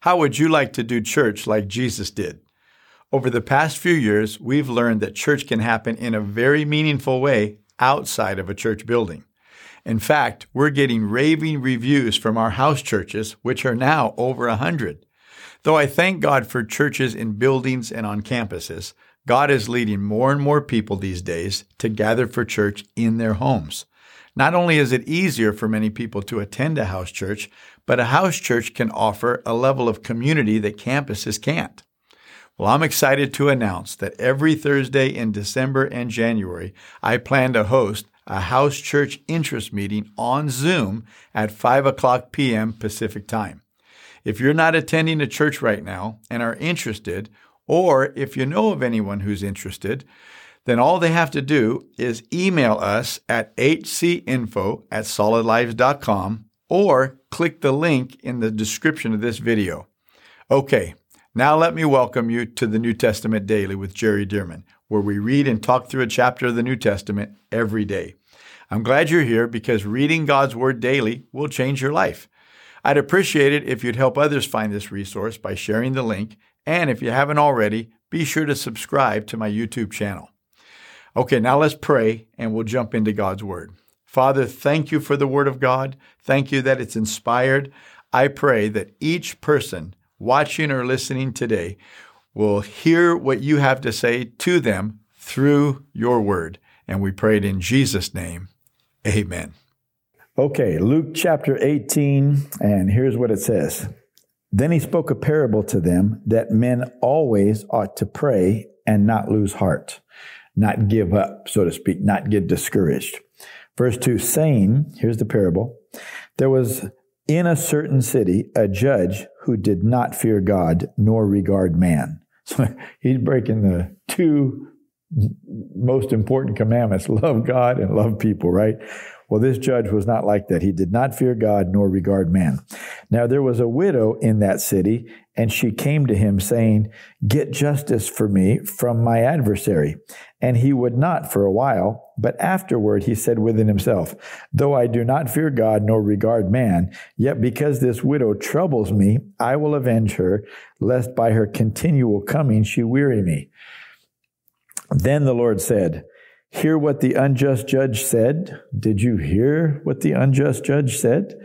How would you like to do church like Jesus did? Over the past few years, we've learned that church can happen in a very meaningful way outside of a church building. In fact, we're getting raving reviews from our house churches, which are now over 100. Though I thank God for churches in buildings and on campuses, God is leading more and more people these days to gather for church in their homes. Not only is it easier for many people to attend a house church, but a house church can offer a level of community that campuses can't. Well, I'm excited to announce that every Thursday in December and January, I plan to host a house church interest meeting on Zoom at 5 o'clock p.m. Pacific time. If you're not attending a church right now and are interested, or if you know of anyone who's interested, then all they have to do is email us at hcinfo@solidlives.com or click the link in the description of this video. Okay, now let me welcome you to the New Testament Daily with Jerry Dirmann, where we read and talk through a chapter of the New Testament every day. I'm glad you're here because reading God's Word daily will change your life. I'd appreciate it if you'd help others find this resource by sharing the link, and if you haven't already, be sure to subscribe to my YouTube channel. Okay, now let's pray, and we'll jump into God's Word. Father, thank you for the Word of God. Thank you that it's inspired. I pray that each person watching or listening today will hear what you have to say to them through your Word. And we pray it in Jesus' name. Amen. Okay, Luke chapter 18, and here's what it says. Then he spoke a parable to them that men always ought to pray and not lose heart, not give up, so to speak, not get discouraged. Verse 2, saying, here's the parable, there was in a certain city a judge who did not fear God nor regard man. So he's breaking the two most important commandments, love God and love people, right? Well, this judge was not like that. He did not fear God nor regard man. Now, there was a widow in that city, and she came to him saying, "Get justice for me from my adversary." And he would not for a while, but afterward he said within himself, "Though I do not fear God nor regard man, yet because this widow troubles me, I will avenge her, lest by her continual coming she weary me." Then the Lord said, "Hear what the unjust judge said." Did you hear what the unjust judge said?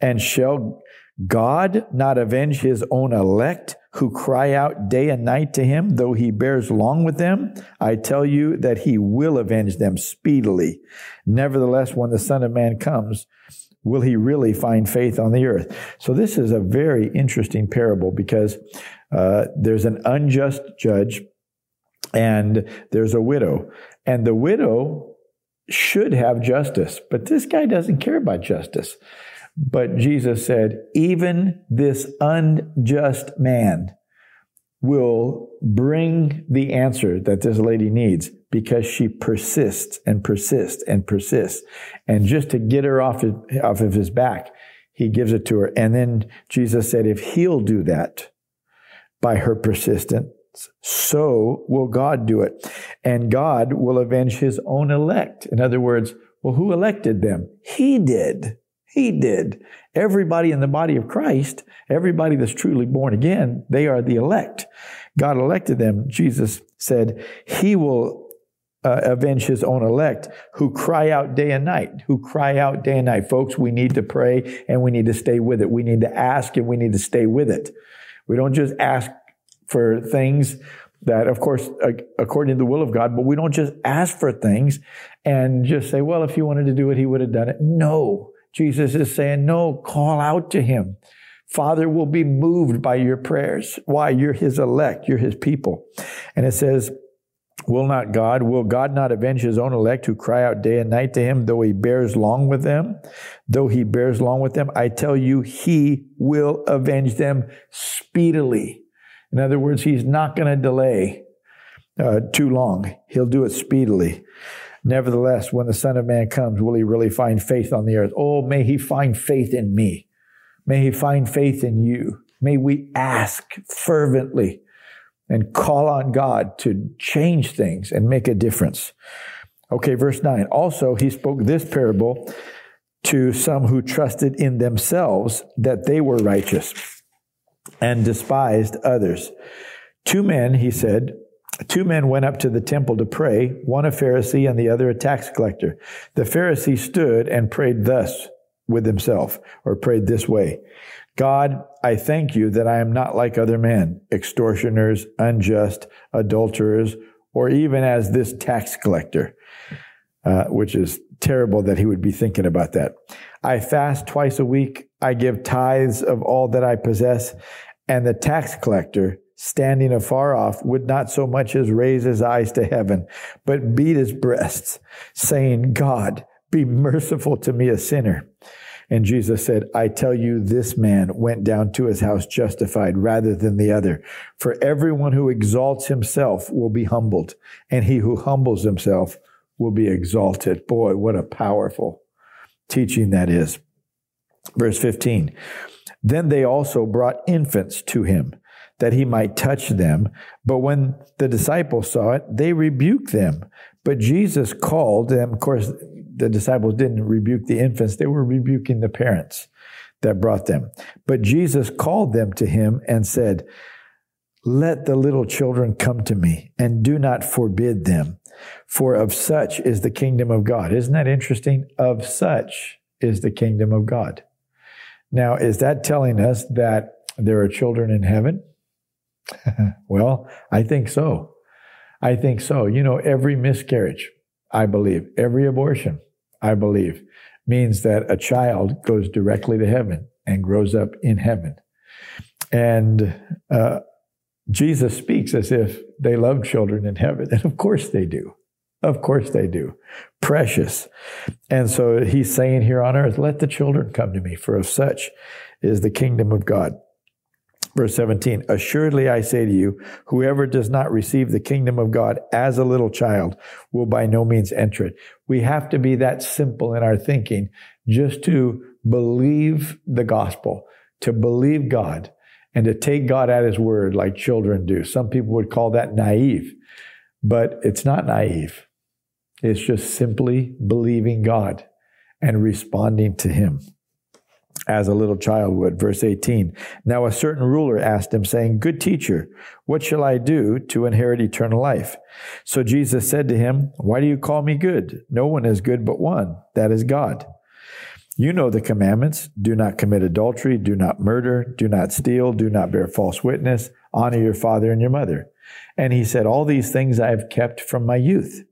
"And shall God not avenge his own elect who cry out day and night to him, though he bears long with them? I tell you that he will avenge them speedily. Nevertheless, when the Son of Man comes, will he really find faith on the earth?" So this is a very interesting parable because there's an unjust judge and there's a widow. And the widow should have justice, but this guy doesn't care about justice. But Jesus said, even this unjust man will bring the answer that this lady needs because she persists and persists and persists. And just to get her off of his back, he gives it to her. And then Jesus said, if he'll do that by her persistence, so will God do it, and God will avenge his own elect. In other words, well, who elected them? He did. He did. Everybody in the body of Christ, everybody that's truly born again, they are the elect. God elected them. Jesus said he will avenge his own elect who cry out day and night, who cry out day and night. Folks, we need to pray and we need to stay with it. We need to ask and we need to stay with it. We don't just ask for things that, of course, according to the will of God, but we don't just ask for things and just say, well, if he wanted to do it, he would have done it. No. Jesus is saying, no, call out to him. Father will be moved by your prayers. Why? You're his elect. You're his people. And it says, will God not avenge his own elect who cry out day and night to him, though he bears long with them? Though he bears long with them, I tell you, he will avenge them speedily. In other words, he's not going to delay too long. He'll do it speedily. Nevertheless, when the Son of Man comes, will he really find faith on the earth? Oh, may he find faith in me. May he find faith in you. May we ask fervently and call on God to change things and make a difference. Okay, verse 9. Also, he spoke this parable to some who trusted in themselves that they were righteous and despised others. Two men, he said, two men went up to the temple to pray, one a Pharisee and the other a tax collector. The Pharisee stood and prayed thus with himself, or prayed this way, God, I thank you that I am not like other men, extortioners, unjust, adulterers, or even as this tax collector, which is terrible that he would be thinking about that. I fast twice a week. I give tithes of all that I possess. And the tax collector, standing afar off, would not so much as raise his eyes to heaven, but beat his breasts, saying, God, be merciful to me, a sinner. And Jesus said, I tell you, this man went down to his house justified rather than the other. For everyone who exalts himself will be humbled, and he who humbles himself will be exalted. Boy, what a powerful teaching that is. Verse 15, then they also brought infants to him, that he might touch them. But when the disciples saw it, they rebuked them. But Jesus called them. Of course, the disciples didn't rebuke the infants. They were rebuking the parents that brought them. But Jesus called them to him and said, let the little children come to me and do not forbid them, for of such is the kingdom of God. Isn't that interesting? Of such is the kingdom of God. Now, is that telling us that there are children in heaven? Well, I think so. I think so. You know, every miscarriage, I believe, every abortion, I believe, means that a child goes directly to heaven and grows up in heaven. And Jesus speaks as if they love children in heaven. And of course they do. Of course they do. Precious. And so he's saying here on earth, let the children come to me, for of such is the kingdom of God. Verse 17, assuredly I say to you, whoever does not receive the kingdom of God as a little child will by no means enter it. We have to be that simple in our thinking, just to believe the gospel, to believe God, and to take God at his word like children do. Some people would call that naive, but it's not naive. It's just simply believing God and responding to him as a little child would. Verse 18, now a certain ruler asked him, saying, good teacher, what shall I do to inherit eternal life? So Jesus said to him, why do you call me good? No one is good but one, that is God. You know the commandments, do not commit adultery, do not murder, do not steal, do not bear false witness, honor your father and your mother. And he said, all these things I have kept from my youth.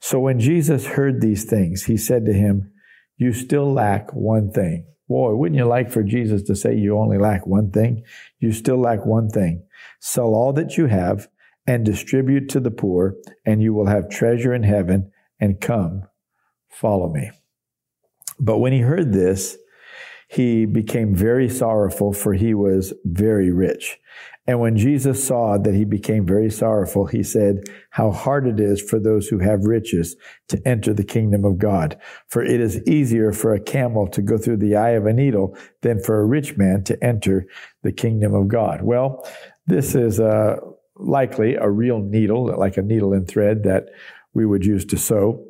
So when Jesus heard these things, he said to him, you still lack one thing. Boy, wouldn't you like for Jesus to say you only lack one thing? You still lack one thing. Sell all that you have and distribute to the poor, and you will have treasure in heaven, and come, follow me. But when he heard this, he became very sorrowful, for he was very rich. And when Jesus saw that he became very sorrowful, he said, how hard it is for those who have riches to enter the kingdom of God. For it is easier for a camel to go through the eye of a needle than for a rich man to enter the kingdom of God. Well, this is likely a real needle, like a needle and thread that we would use to sew.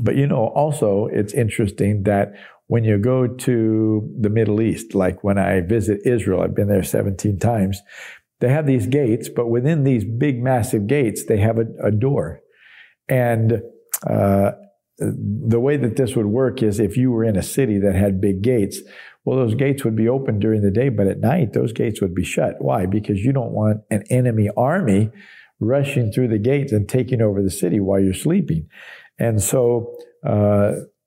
But you know, also, it's interesting that when you go to the Middle East, like when I visit Israel, I've been there 17 times, they have these gates, but within these big, massive gates, they have a door. And the way that this would work is if you were in a city that had big gates, well, those gates would be open during the day, but at night, those gates would be shut. Why? Because you don't want an enemy army rushing through the gates and taking over the city while you're sleeping. And so,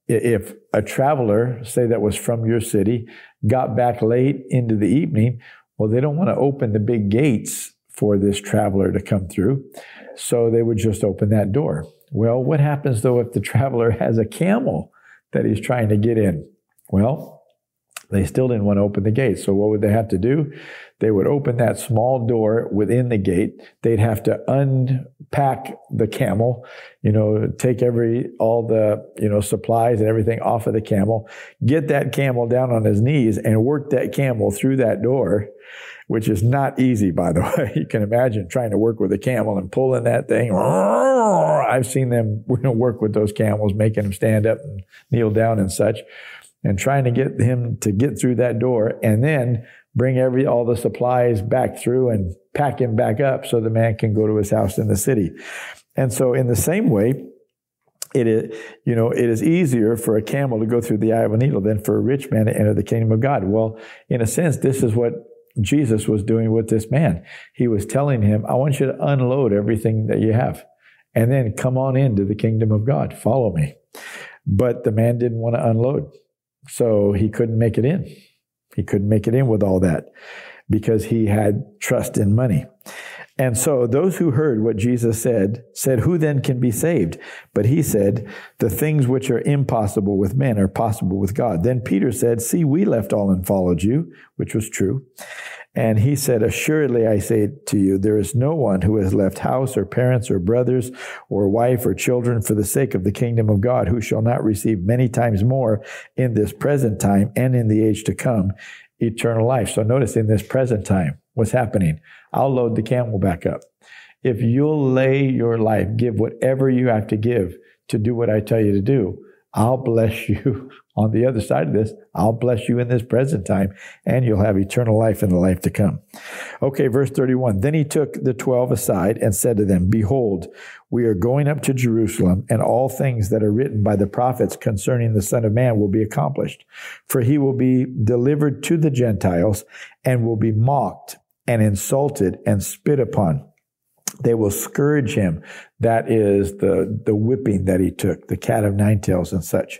if a traveler, say that was from your city, got back late into the evening, well, they don't want to open the big gates for this traveler to come through. So they would just open that door. Well, what happens, though, if the traveler has a camel that he's trying to get in? Well, they still didn't want to open the gate. So what would they have to do? They would open that small door within the gate. They'd have to unpack the camel, you know, take all the, you know, supplies and everything off of the camel, get that camel down on his knees and work that camel through that door, which is not easy, by the way. You can imagine trying to work with a camel and pulling that thing. I've seen them work with those camels, making them stand up and kneel down and such, and trying to get him to get through that door. And then bring all the supplies back through and pack him back up so the man can go to his house in the city. And so in the same way, it is easier for a camel to go through the eye of a needle than for a rich man to enter the kingdom of God. Well, in a sense, this is what Jesus was doing with this man. He was telling him, I want you to unload everything that you have and then come on into the kingdom of God. Follow me. But the man didn't want to unload. So he couldn't make it in. He couldn't make it in with all that because he had trust in money. And so those who heard what Jesus said, who then can be saved? But he said, the things which are impossible with men are possible with God. Then Peter said, see, we left all and followed you, which was true. And he said, assuredly, I say to you, there is no one who has left house or parents or brothers or wife or children for the sake of the kingdom of God, who shall not receive many times more in this present time and in the age to come eternal life. So notice in this present time, what's happening? I'll load the camel back up. If you'll lay your life, give whatever you have to give to do what I tell you to do, I'll bless you on the other side of this. I'll bless you in this present time, and you'll have eternal life in the life to come. Okay, verse 31. Then he took the 12 aside and said to them, behold, we are going up to Jerusalem, and all things that are written by the prophets concerning the Son of Man will be accomplished. For he will be delivered to the Gentiles and will be mocked and insulted and spit upon. They will scourge him. That is the whipping that he took, the cat of nine tails and such.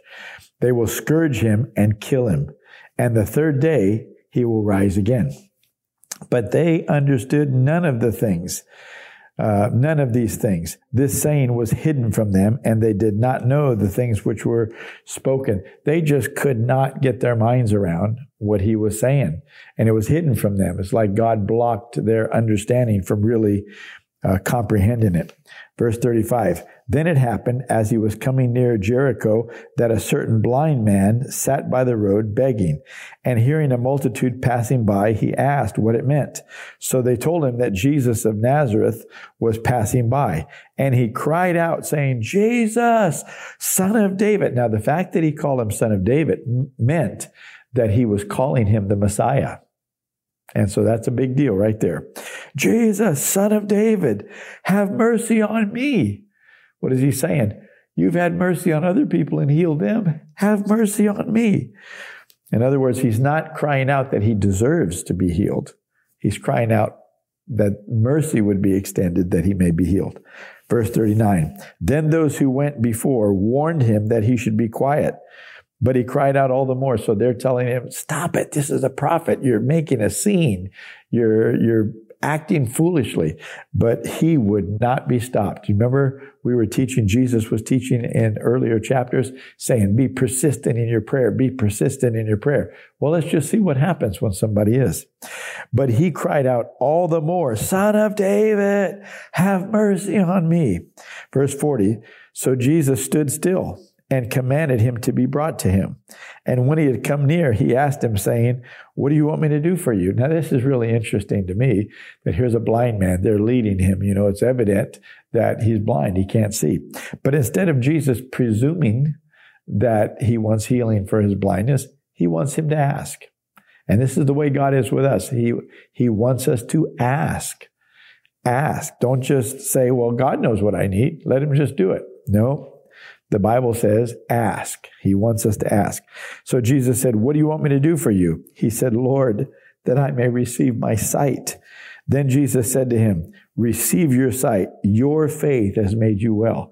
They will scourge him and kill him. And the third day he will rise again. But they understood none of these things. This saying was hidden from them, and they did not know the things which were spoken. They just could not get their minds around what he was saying. And it was hidden from them. It's like God blocked their understanding from really comprehending it. Verse 35, then it happened as he was coming near Jericho that a certain blind man sat by the road begging, and hearing a multitude passing by, he asked what it meant. So they told him that Jesus of Nazareth was passing by, and he cried out saying, Jesus, Son of David. Now the fact that he called him Son of David meant that he was calling him the Messiah. And so that's a big deal right there. Jesus, Son of David, have mercy on me. What is he saying? You've had mercy on other people and healed them. Have mercy on me. In other words, he's not crying out that he deserves to be healed. He's crying out that mercy would be extended that he may be healed. Verse 39, then those who went before warned him that he should be quiet. But he cried out all the more. So they're telling him, stop it. This is a prophet. You're making a scene. You're acting foolishly. But he would not be stopped. You remember we were teaching, Jesus was teaching in earlier chapters, saying, be persistent in your prayer. Be persistent in your prayer. Well, let's just see what happens when somebody is. But he cried out all the more, Son of David, have mercy on me. Verse 40, so Jesus stood still and commanded him to be brought to him. And when he had come near, he asked him, saying, what do you want me to do for you? Now, this is really interesting to me, that here's a blind man. They're leading him. You know, it's evident that he's blind. He can't see. But instead of Jesus presuming that he wants healing for his blindness, he wants him to ask. And this is the way God is with us. He wants us to ask. Ask. Don't just say, well, God knows what I need. Let him just do it. No. The Bible says, ask. He wants us to ask. So Jesus said, what do you want me to do for you? He said, Lord, that I may receive my sight. Then Jesus said to him, receive your sight. Your faith has made you well.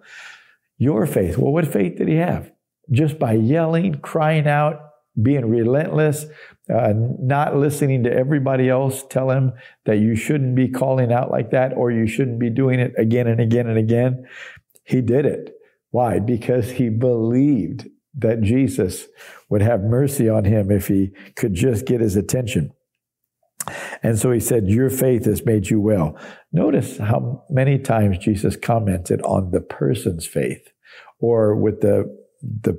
Your faith. Well, what faith did he have? Just by yelling, crying out, being relentless, not listening to everybody else tell him that you shouldn't be calling out like that, or you shouldn't be doing it again and again and again. He did it. Why? Because he believed that Jesus would have mercy on him if he could just get his attention. And so he said, your faith has made you well. Notice how many times Jesus commented on the person's faith, or with the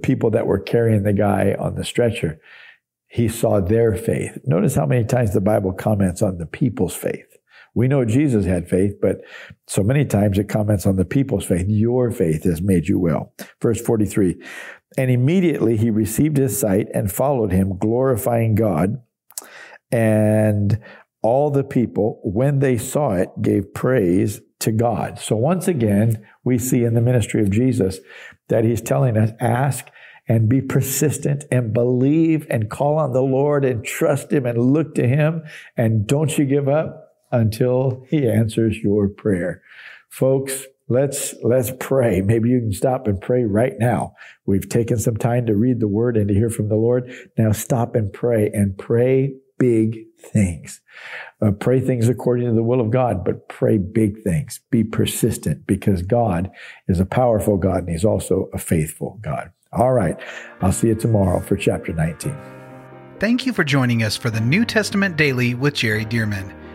people that were carrying the guy on the stretcher. He saw their faith. Notice how many times the Bible comments on the people's faith. We know Jesus had faith, but so many times it comments on the people's faith. Your faith has made you well. Verse 43, and immediately he received his sight and followed him, glorifying God. And all the people, when they saw it, gave praise to God. So once again, we see in the ministry of Jesus that he's telling us, ask and be persistent and believe and call on the Lord and trust him and look to him. And don't you give up until he answers your prayer. Folks, let's pray. Maybe you can stop and pray right now. We've taken some time to read the word and to hear from the Lord. Now stop and pray big things. Pray things according to the will of God, but pray big things. Be persistent, because God is a powerful God and he's also a faithful God. All right. I'll see you tomorrow for chapter 19. Thank you for joining us for the New Testament Daily with Jerry Dirmann.